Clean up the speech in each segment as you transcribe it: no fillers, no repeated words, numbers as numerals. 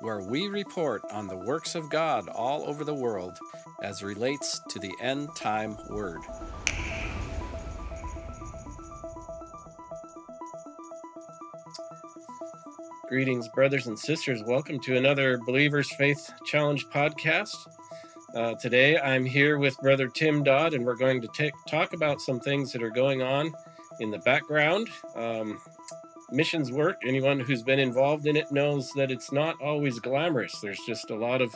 where we report on the works of God all over the world as relates to the end time word. Greetings, brothers and sisters. Welcome to another Believer's Faith Challenge podcast. Today I'm here with Brother Tim Dodd, and we're going to talk about some things that are going on in the background. Missions work, anyone who's been involved in it knows that it's not always glamorous. There's just a lot of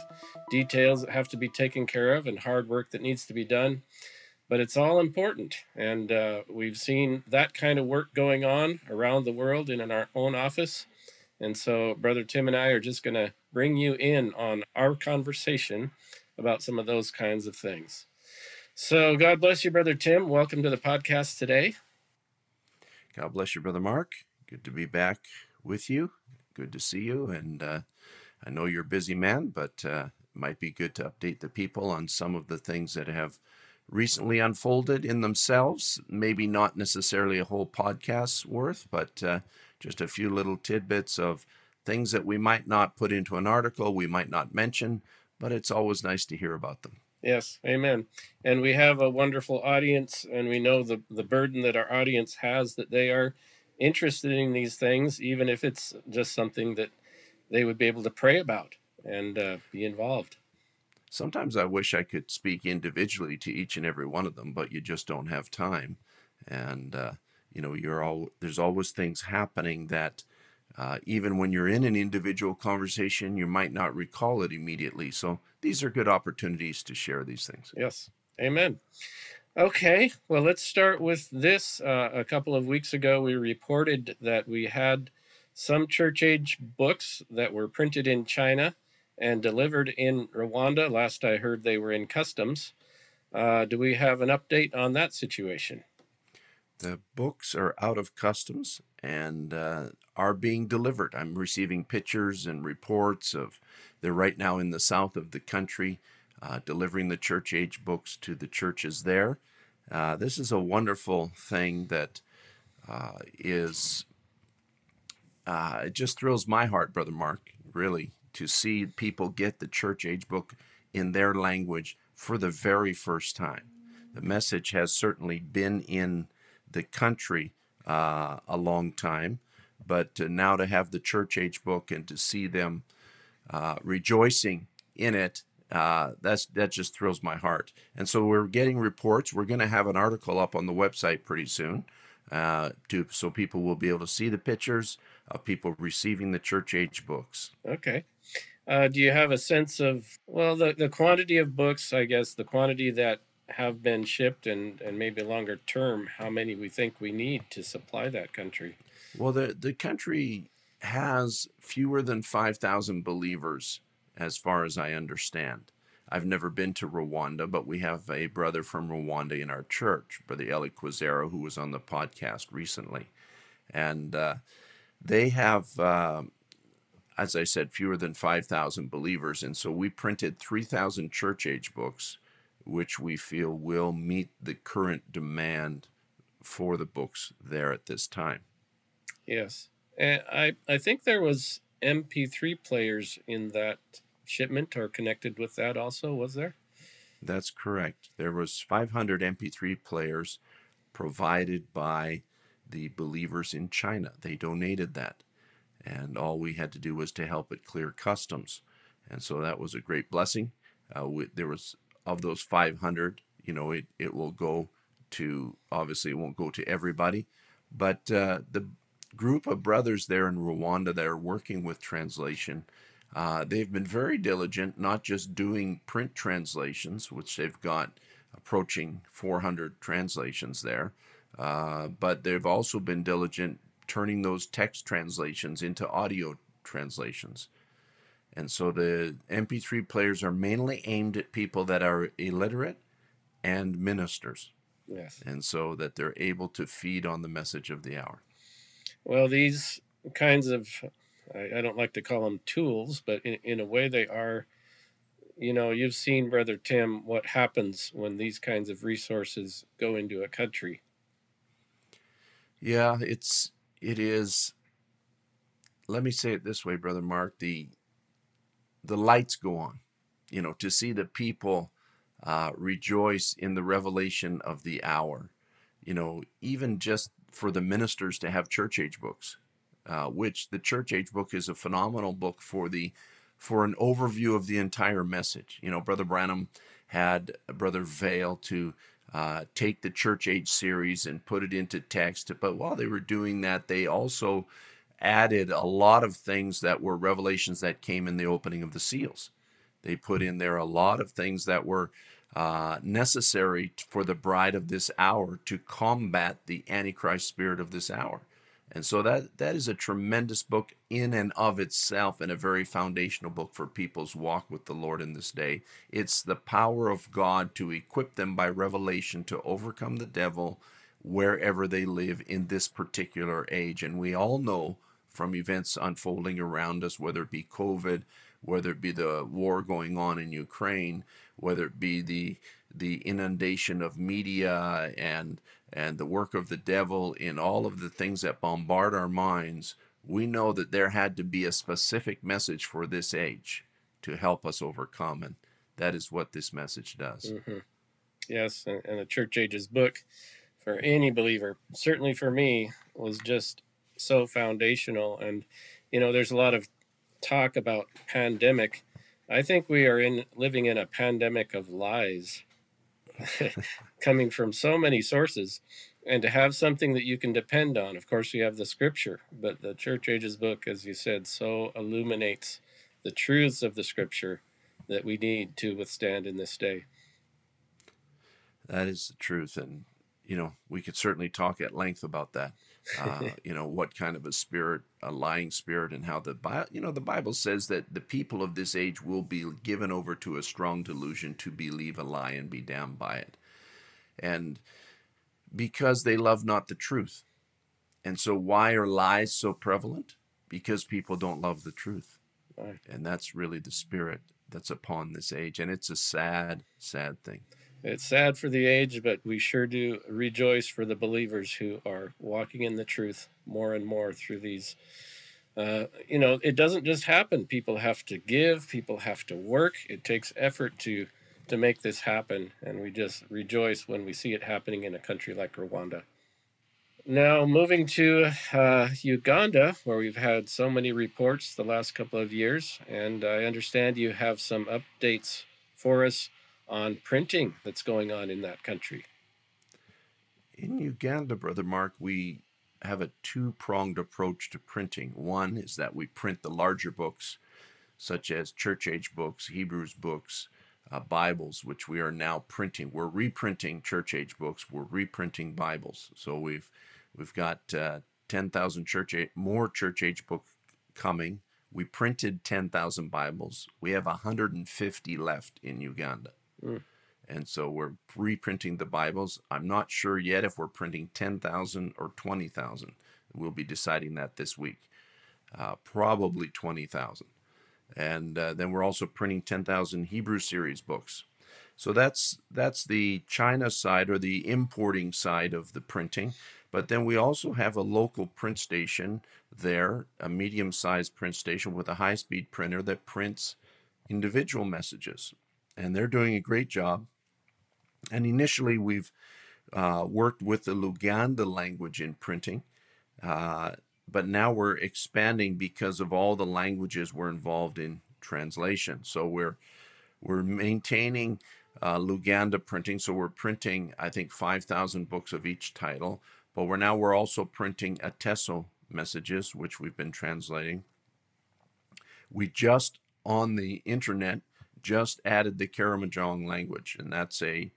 details that have to be taken care of and hard work that needs to be done, but it's all important. And we've seen that kind of work going on around the world and in our own office. And so Brother Tim and I are just going to bring you in on our conversation about some of those kinds of things. So God bless you, Brother Tim. Welcome to the podcast today. God bless you, Brother Mark. Good to be back with you. Good to see you. And I know you're a busy man, but it might be good to update the people on some of the things that have recently unfolded in themselves. Maybe not necessarily a whole podcast's worth, but just a few little tidbits of things that we might not put into an article, we might not mention, but it's always nice to hear about them. Yes, amen. And we have a wonderful audience, and we know the burden that our audience has, that they are interested in these things, even if it's just something that they would be able to pray about and be involved. Sometimes I wish I could speak individually to each and every one of them, but you just don't have time. And, there's always things happening that even when you're in an individual conversation, you might not recall it immediately. So these are good opportunities to share these things. Yes. Amen. Okay, well, let's start with this. A couple of weeks ago, we reported that we had some church-age books that were printed in China and delivered in Rwanda. Last I heard, they were in customs. Do we have an update on that situation? The books are out of customs and are being delivered. I'm receiving pictures and reports of they're right now in the south of the country, delivering the church-age books to the churches there. This is a wonderful thing that it just thrills my heart, Brother Mark, really, to see people get the church-age book in their language for the very first time. The message has certainly been in the country a long time, but now to have the church-age book and to see them rejoicing in it, that just thrills my heart. And so we're getting reports. We're going to have an article up on the website pretty soon, so people will be able to see the pictures of people receiving the church age books. Okay. Do you have a sense of, well, the quantity of books, I guess, the quantity that have been shipped and maybe longer term, how many we think we need to supply that country? Well, the country has fewer than 5,000 believers, as far as I understand. I've never been to Rwanda, but we have a brother from Rwanda in our church, Brother Eli Quizera, who was on the podcast recently. And they have, as I said, fewer than 5,000 believers. And so we printed 3,000 church-age books, which we feel will meet the current demand for the books there at this time. Yes. And I think there was MP3 players in that shipment or connected with that also, was there? That's correct. There was 500 MP3 players provided by the believers in China. They donated that, and all we had to do was to help it clear customs. And so that was a great blessing. There was, of those 500, it will go to, obviously it won't go to everybody, but the group of brothers there in Rwanda that are working with translation, they've been very diligent, not just doing print translations, which they've got approaching 400 translations there, but they've also been diligent turning those text translations into audio translations. And so the MP3 players are mainly aimed at people that are illiterate and ministers. Yes. And so that they're able to feed on the message of the hour. Well, these kinds of, I don't like to call them tools, but in a way they are, you know, you've seen, Brother Tim, what happens when these kinds of resources go into a country. Yeah, it is, let me say it this way, Brother Mark, the lights go on, you know, to see the people rejoice in the revelation of the hour, you know, even just for the ministers to have church age books, which the church age book is a phenomenal book for an overview of the entire message. You know, Brother Branham had Brother Vail to take the church age series and put it into text. But while they were doing that, they also added a lot of things that were revelations that came in the opening of the seals. They put in there a lot of things that were necessary for the bride of this hour to combat the Antichrist spirit of this hour. And so that is a tremendous book in and of itself, and a very foundational book for people's walk with the Lord in this day. It's the power of God to equip them by revelation to overcome the devil wherever they live in this particular age. And we all know from events unfolding around us, whether it be COVID, whether it be the war going on in Ukraine, whether it be the inundation of media and the work of the devil in all of the things that bombard our minds, we know that there had to be a specific message for this age to help us overcome, and that is what this message does. Mm-hmm. Yes, and the Church Ages book, for any believer, certainly for me, was just so foundational. And, you know, there's a lot of talk about pandemic. I think we are living in a pandemic of lies coming from so many sources, and to have something that you can depend on. Of course, we have the scripture, but the Church Ages book, as you said, so illuminates the truths of the scripture that we need to withstand in this day. That is the truth. And, you know, we could certainly talk at length about that. You know, what kind of a spirit, a lying spirit, and how the Bible says that the people of this age will be given over to a strong delusion to believe a lie and be damned by it. And because they love not the truth. And so why are lies so prevalent? Because people don't love the truth. Right. And that's really the spirit that's upon this age. And it's a sad, sad thing. It's sad for the age, but we sure do rejoice for the believers who are walking in the truth more and more through these. You know, it doesn't just happen. People have to give. People have to work. It takes effort to make this happen, and we just rejoice when we see it happening in a country like Rwanda. Now, moving to Uganda, where we've had so many reports the last couple of years, and I understand you have some updates for us on printing that's going on in that country. In Uganda, Brother Mark, we have a two-pronged approach to printing. One is that we print the larger books, such as Church Age books, Hebrews books, Bibles, which we are now printing. We're reprinting Church Age books. We're reprinting Bibles. So we've got 10,000 more Church Age books coming. We printed 10,000 Bibles. We have 150 left in Uganda. Mm. And so we're reprinting the Bibles. I'm not sure yet if we're printing 10,000 or 20,000. We'll be deciding that this week. Probably 20,000. And then we're also printing 10,000 Hebrew series books. So that's the China side, or the importing side of the printing. But then we also have a local print station there, a medium-sized print station with a high-speed printer that prints individual messages. And they're doing a great job. And initially, we've worked with the Luganda language in printing, but now we're expanding because of all the languages we're involved in translation. So we're maintaining Luganda printing. So we're printing, I think, 5,000 books of each title. But we're also printing Ateso messages, which we've been translating. We just, on the internet, just added the Karamojong language, and that's a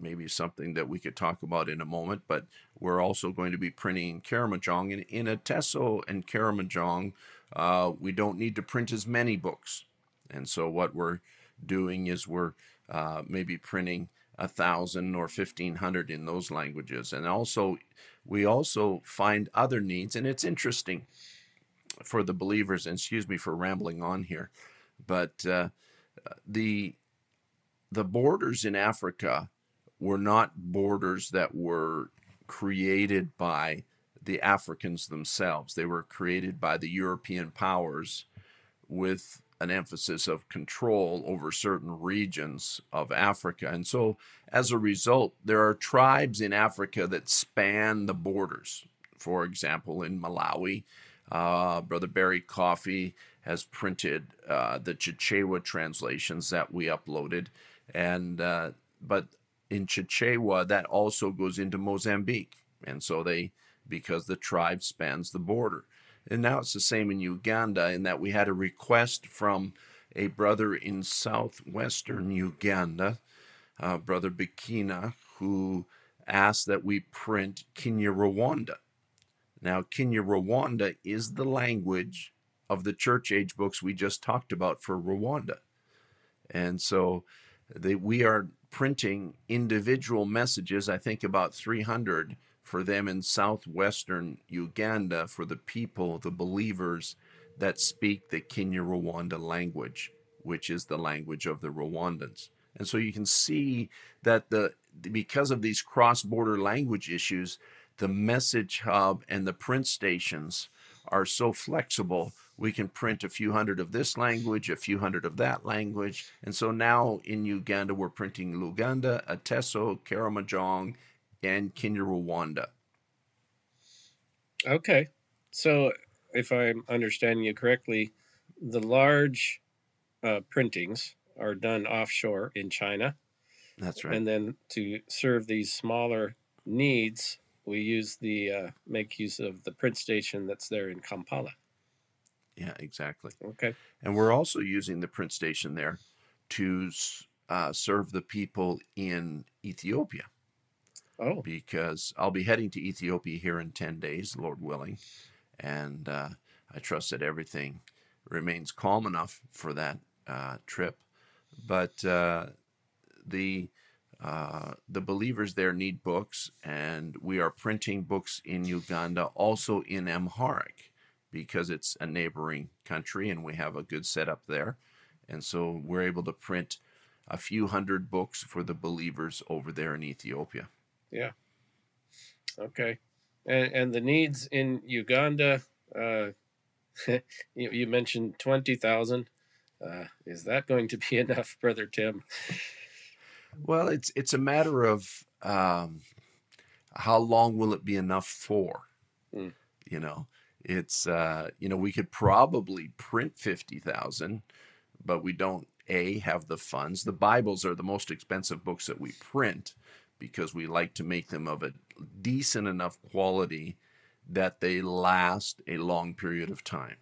maybe something that we could talk about in a moment, but we're also going to be printing Karamojong. And in Ateso and Karamojong, We don't need to print as many books. And so what we're doing is we're maybe printing 1,000 or 1,500 in those languages. And also, we also find other needs. And it's interesting for the believers, and excuse me for rambling on here, but the borders in Africa were not borders that were created by the Africans themselves. They were created by the European powers with an emphasis of control over certain regions of Africa. And so as a result, there are tribes in Africa that span the borders. For example, in Malawi, Brother Barry Coffey has printed the Chichewa translations that we uploaded. And but in Chichewa, that also goes into Mozambique. And so they, because the tribe spans the border. And now it's the same in Uganda, in that we had a request from a brother in southwestern Uganda, Brother Bikina, who asked that we print Kinyarwanda. Now, Kinyarwanda is the language of the church age books we just talked about for Rwanda. And so we are printing individual messages, I think about 300 for them in southwestern Uganda, for the people, the believers that speak the Kinyarwanda language, which is the language of the Rwandans. And so you can see that because of these cross-border language issues, the Message Hub and the print stations are so flexible. We can print a few hundred of this language, a few hundred of that language. And so now in Uganda, we're printing Luganda, Ateso, Karamojong, and Kinyarwanda. Okay. So if I'm understanding you correctly, the large printings are done offshore in China. That's right. And then to serve these smaller needs, we use make use of the print station that's there in Kampala. Yeah, exactly. Okay. And we're also using the print station there to serve the people in Ethiopia. Oh. Because I'll be heading to Ethiopia here in 10 days, Lord willing. And I trust that everything remains calm enough for that trip. But the believers there need books, and we are printing books in Uganda, also in Amharic, because it's a neighboring country and we have a good setup there. And so we're able to print a few hundred books for the believers over there in Ethiopia. Yeah. Okay. And the needs in Uganda, you mentioned 20,000. Is that going to be enough, Brother Tim? Well, it's a matter of how long will it be enough for? Mm. You know, it's we could probably print 50,000, but we don't have the funds. The Bibles are the most expensive books that we print because we like to make them of a decent enough quality that they last a long period of time.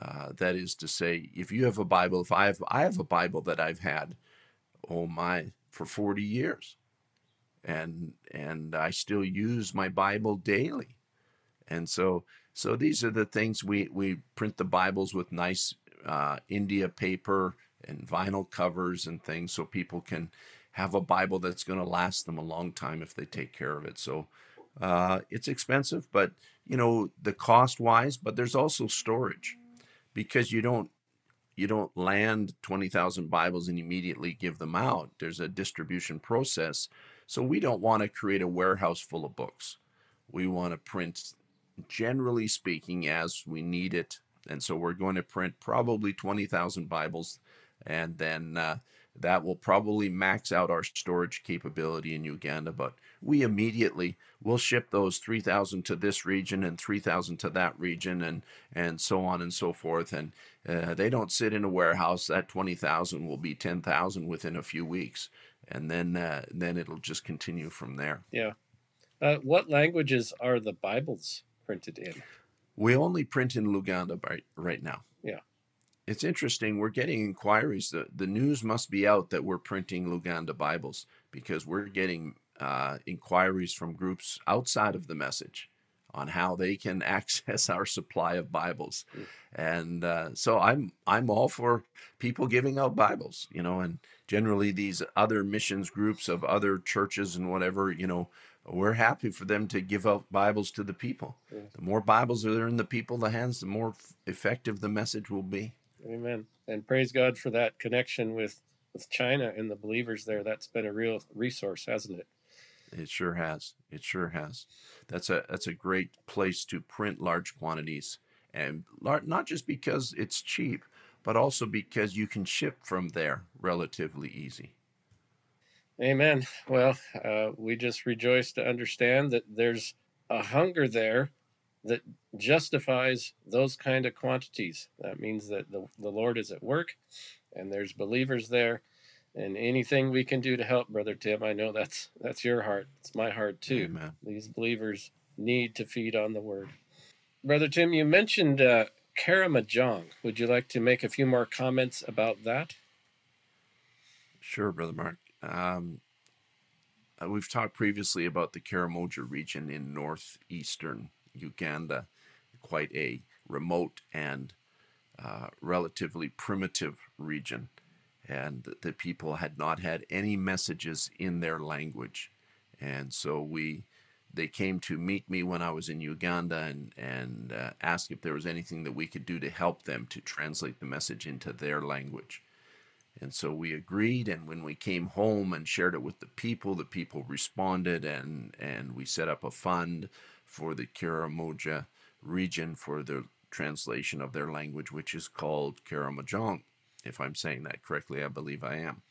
That is to say, if you have a Bible, if I have a Bible that I've had, for 40 years. And I still use my Bible daily. And so these are the things we print the Bibles with nice India paper and vinyl covers and things so people can have a Bible that's going to last them a long time if they take care of it. So it's expensive, but the cost wise, but there's also storage because you don't land 20,000 Bibles and immediately give them out. There's a distribution process. So we don't want to create a warehouse full of books. We want to print, generally speaking, as we need it. And so we're going to print probably 20,000 Bibles, and then that will probably max out our storage capability in Uganda. But we immediately will ship those 3,000 to this region and 3,000 to that region and so on and so forth. And they don't sit in a warehouse. That 20,000 will be 10,000 within a few weeks. And then it'll just continue from there. Yeah. What languages are the Bibles printed in? We only print in Luganda right now. Yeah. It's interesting. We're getting inquiries. The news must be out that we're printing Luganda Bibles because we're getting inquiries from groups outside of the message on how they can access our supply of Bibles. And so I'm all for people giving out Bibles, you know, and generally these other missions groups of other churches and whatever, you know, we're happy for them to give out Bibles to the people. Yes. The more Bibles that are in the people's hands, the more effective the message will be. Amen. And praise God for that connection with China and the believers there. That's been a real resource, hasn't it? It sure has. It sure has. That's a great place to print large quantities, and not just because it's cheap, but also because you can ship from there relatively easy. Amen. Well, we just rejoice to understand that there's a hunger there that justifies those kind of quantities. That means that the Lord is at work, and there's believers there. And anything we can do to help, Brother Tim, I know that's your heart. It's my heart too. Amen. These believers need to feed on the Word. Brother Tim, you mentioned Karamojong. Would you like to make a few more comments about that? Sure, Brother Mark. We've talked previously about the Karamoja region in northeastern Uganda, quite a remote and relatively primitive region. And the people had not had any messages in their language. And so they came to meet me when I was in Uganda and asked if there was anything that we could do to help them to translate the message into their language. And so we agreed, and when we came home and shared it with the people responded, and we set up a fund for the Karamoja region for the translation of their language, which is called Karamojong. If I'm saying that correctly, I believe I am.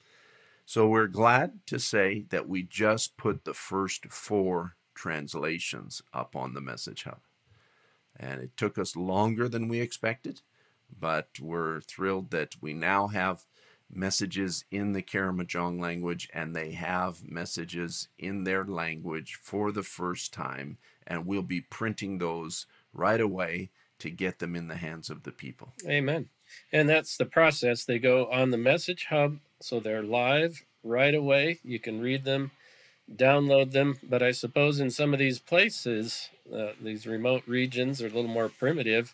So we're glad to say that we just put the first 4 translations up on the Message Hub. And it took us longer than we expected, but we're thrilled that we now have messages in the Karamojong language, and they have messages in their language for the first time, and we'll be printing those right away to get them in the hands of the people. Amen. And that's the process. They go on the Message Hub, so they're live right away. You can read them, download them. But I suppose in some of these places, these remote regions are a little more primitive.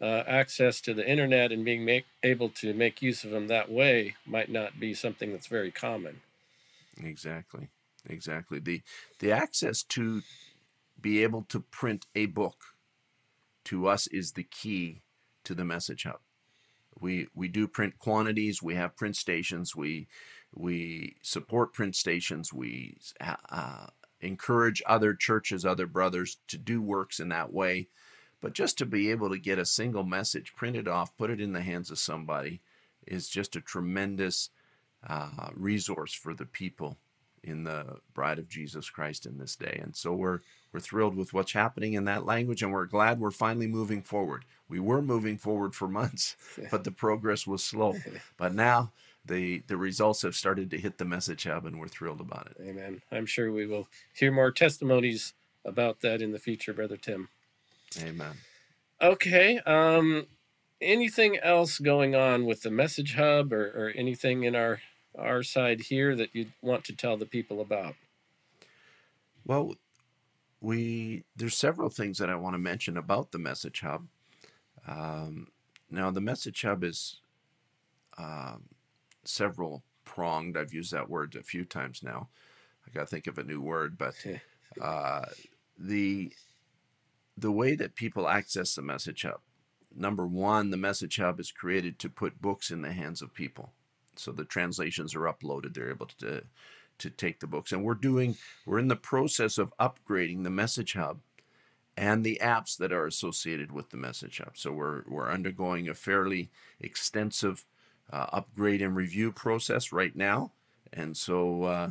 Access to the internet and being able to make use of them that way might not be something that's very common. Exactly. Exactly. The access to be able to print a book to us is the key to the Message Hub. We do print quantities. We have print stations. We support print stations. We encourage other churches, other brothers to do works in that way. But just to be able to get a single message printed off, put it in the hands of somebody, is just a tremendous resource for the people in the Bride of Jesus Christ in this day. And so we're thrilled with what's happening in that language, and we're glad we're finally moving forward. We were moving forward for months, but the progress was slow. But now the results have started to hit the Message Hub, and we're thrilled about it. Amen. I'm sure we will hear more testimonies about that in the future, Brother Tim. Amen. Okay. Anything else going on with the Message Hub or anything in our side here that you'd want to tell the people about? Well, there's several things that I want to mention about the Message Hub. Now, the Message Hub is several pronged. I've used that word a few times now. I got to think of a new word, but the way that people access the Message Hub, number one, the Message Hub is created to put books in the hands of people. So the translations are uploaded. They're able to take the books. And we're in the process of upgrading the Message Hub and the apps that are associated with the Message Hub. So we're undergoing a fairly extensive upgrade and review process right now. And so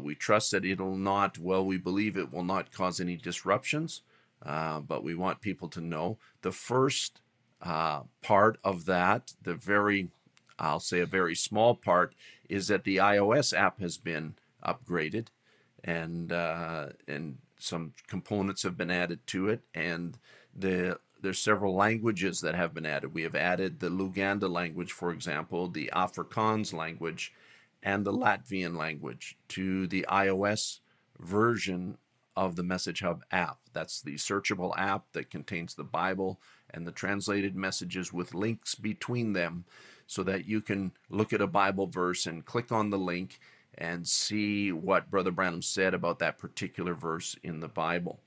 we trust that we believe it will not cause any disruptions, but we want people to know. The first part of that, I'll say a very small part, is that the iOS app has been upgraded, and some components have been added to it, and there's several languages that have been added. We have added the Luganda language, for example, the Afrikaans language, and the Latvian language to the iOS version of the Message Hub app. That's the searchable app that contains the Bible and the translated messages with links between them, so that you can look at a Bible verse and click on the link and see what Brother Branham said about that particular verse in the Bible.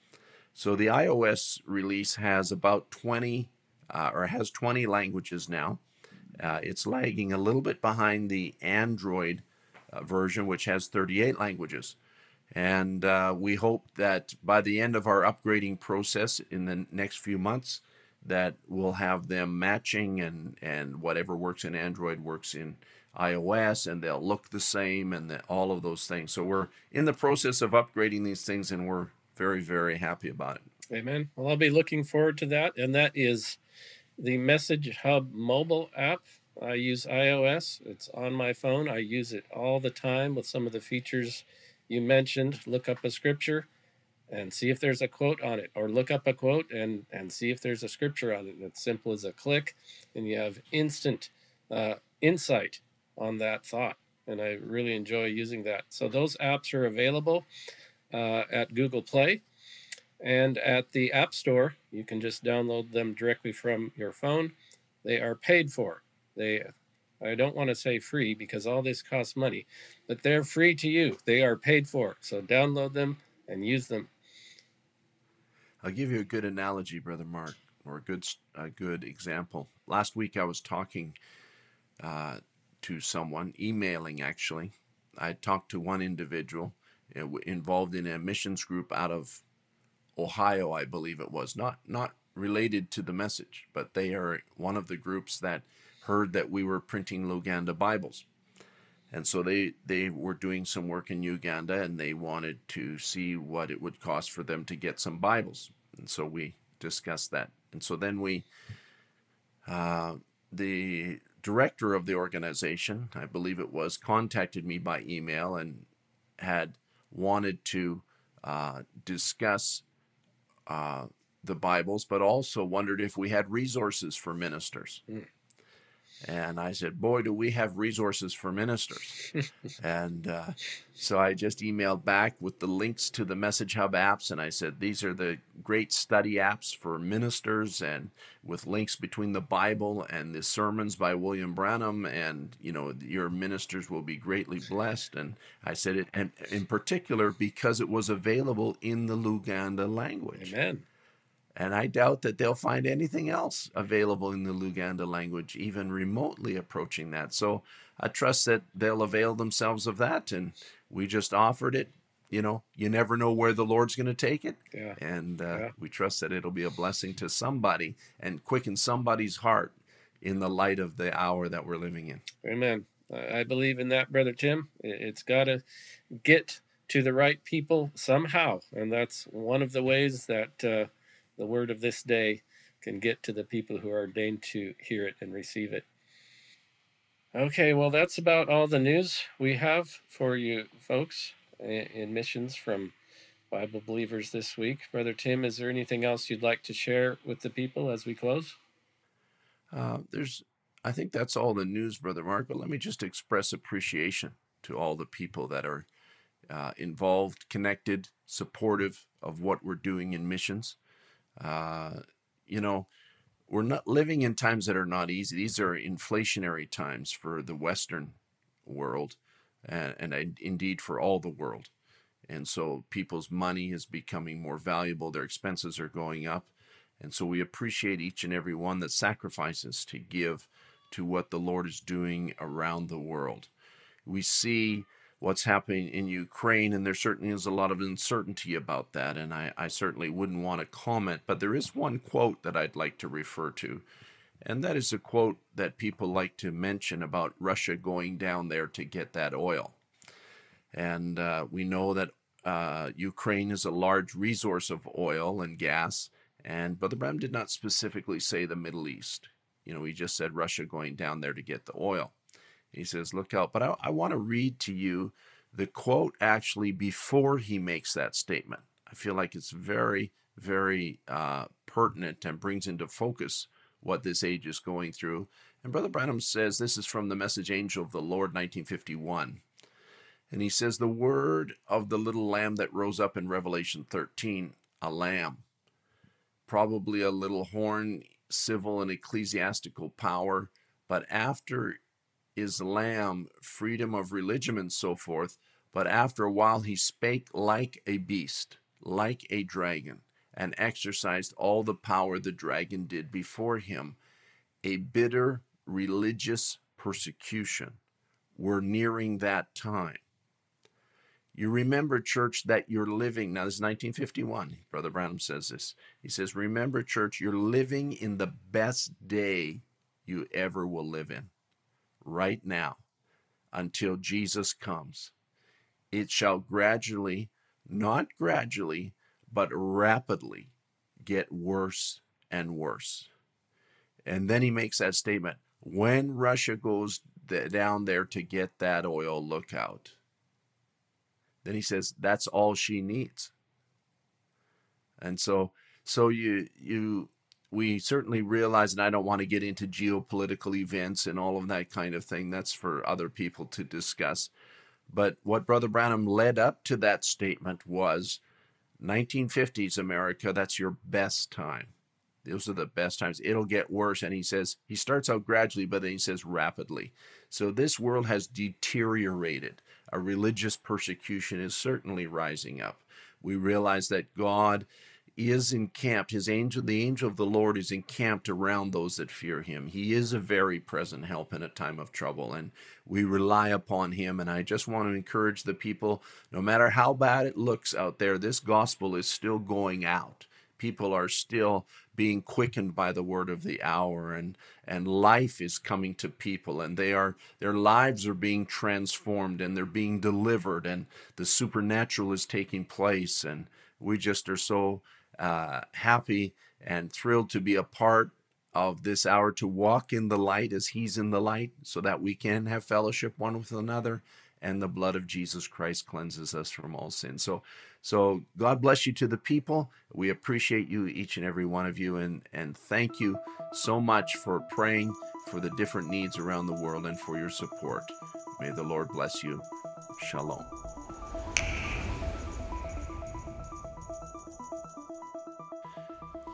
So the iOS release has about 20 languages now. It's lagging a little bit behind the Android version, which has 38 languages. And we hope that by the end of our upgrading process in the next few months, that we'll have them matching, and whatever works in Android works in iOS, and they'll look the same, and all of those things. So we're in the process of upgrading these things, and we're very, very happy about it. Amen. Well, I'll be looking forward to that, and that is the Message Hub mobile app. I use iOS. It's on my phone. I use it all the time with some of the features you mentioned. Look up a scripture and see if there's a quote on it, or look up a quote and see if there's a scripture on it. And it's simple as a click, and you have instant insight on that thought. And I really enjoy using that. So those apps are available at Google Play and at the App Store. You can just download them directly from your phone. They are paid for. I don't want to say free, because all this costs money, but they're free to you. They are paid for. So download them and use them. I'll give you a good analogy, Brother Mark, or a good example. Last week I was talking to someone, emailing actually. I talked to one individual involved in a missions group out of Ohio, I believe it was. Not related to the message, but they are one of the groups that heard that we were printing Luganda Bibles. And so they were doing some work in Uganda, and they wanted to see what it would cost for them to get some Bibles. And so we discussed that. And so then the director of the organization, I believe it was, contacted me by email and had wanted to discuss the Bibles, but also wondered if we had resources for ministers. Mm. And I said, boy, do we have resources for ministers. And so I just emailed back with the links to the Message Hub apps. And I said, these are the great study apps for ministers, and with links between the Bible and the sermons by William Branham. And, you know, your ministers will be greatly blessed. And I said it, and in particular, because it was available in the Luganda language. Amen. And I doubt that they'll find anything else available in the Luganda language, even remotely approaching that. So I trust that they'll avail themselves of that. And we just offered it. You know, you never know where the Lord's going to take it. Yeah. And we trust that it'll be a blessing to somebody and quicken somebody's heart in the light of the hour that we're living in. Amen. I believe in that, Brother Tim. It's got to get to the right people somehow. And that's one of the ways that the word of this day can get to the people who are ordained to hear it and receive it. Okay, well, that's about all the news we have for you folks in missions from Bible Believers this week. Brother Tim, is there anything else you'd like to share with the people as we close? I think that's all the news, Brother Mark, but let me just express appreciation to all the people that are involved, connected, supportive of what we're doing in missions. You know, we're not living in times that are not easy. These are inflationary times for the Western world, and indeed for all the world. And so people's money is becoming more valuable. Their expenses are going up. And so we appreciate each and every one that sacrifices to give to what the Lord is doing around the world. We see what's happening in Ukraine, and there certainly is a lot of uncertainty about that, and I certainly wouldn't want to comment, but there is one quote that I'd like to refer to, and that is a quote that people like to mention about Russia going down there to get that oil. And we know that Ukraine is a large resource of oil and gas, and Brother Bram did not specifically say the Middle East. You know, he just said Russia going down there to get the oil. He says, look out. But I want to read to you the quote actually before he makes that statement. I feel like it's very, very pertinent and brings into focus what this age is going through. And Brother Branham says, this is from the Message Angel of the Lord, 1951. And he says, the word of the little lamb that rose up in Revelation 13, a lamb, probably a little horn, civil and ecclesiastical power. But after Islam, freedom of religion and so forth, but after a while he spake like a beast, like a dragon, and exercised all the power the dragon did before him. A bitter religious persecution. We're nearing that time. You remember, church, that you're living, now this is 1951, Brother Branham says this. He says, remember, church, you're living in the best day you ever will live in, right now, until Jesus comes. It shall gradually, not gradually, but rapidly get worse and worse. And then he makes that statement, when Russia goes down there to get that oil, look out. Then he says, that's all she needs. And so we certainly realize, and I don't want to get into geopolitical events and all of that kind of thing. That's for other people to discuss. But what Brother Branham led up to that statement was 1950s America, that's your best time. Those are the best times. It'll get worse. And he says, he starts out gradually, but then he says rapidly. So this world has deteriorated. A religious persecution is certainly rising up. We realize that God is encamped, his angel, the angel of the Lord is encamped around those that fear him. He is a very present help in a time of trouble, and we rely upon him. And I just want to encourage the people, no matter how bad it looks out there, this gospel is still going out. People are still being quickened by the word of the hour, and life is coming to people, and their lives are being transformed, and they're being delivered, and the supernatural is taking place. And we just are so happy and thrilled to be a part of this hour, to walk in the light as he's in the light, so that we can have fellowship one with another, and the blood of Jesus Christ cleanses us from all sin. So God bless you to the people. We appreciate you, each and every one of you, and thank you so much for praying for the different needs around the world and for your support. May the Lord bless you. Shalom.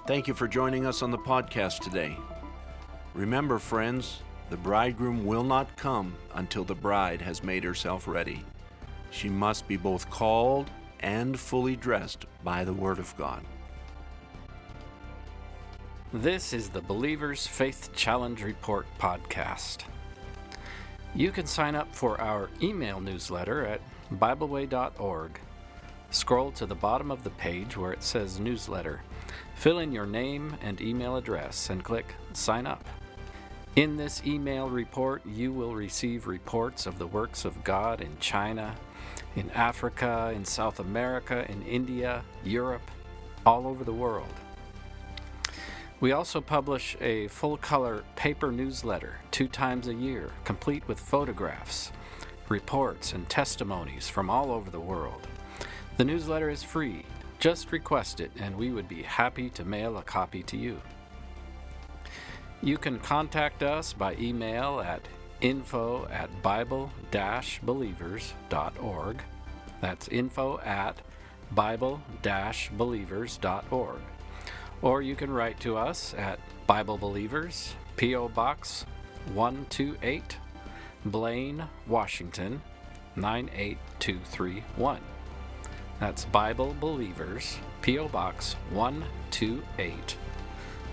Thank you for joining us on the podcast today. Remember, friends, the bridegroom will not come until the bride has made herself ready. She must be both called and fully dressed by the Word of God. This is the Believer's Faith Challenge Report podcast. You can sign up for our email newsletter at BibleWay.org. Scroll to the bottom of the page where it says Newsletter. Fill in your name and email address and click Sign Up. In this email report, you will receive reports of the works of God in China, in Africa, in South America, in India, Europe, all over the world. We also publish a full-color paper newsletter 2 times a year, complete with photographs, reports, and testimonies from all over the world. The newsletter is free. Just request it, and we would be happy to mail a copy to you. You can contact us by email at info@bible-believers.org. That's info@bible-believers.org. Or you can write to us at Bible Believers, P.O. Box 128, Blaine, Washington, 98231. That's Bible Believers, P.O. Box 128,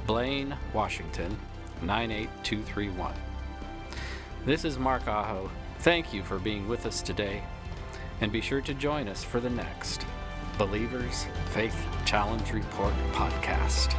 Blaine, Washington, 98231. This is Mark Aho. Thank you for being with us today, and be sure to join us for the next Believer's Faith Challenge Report podcast.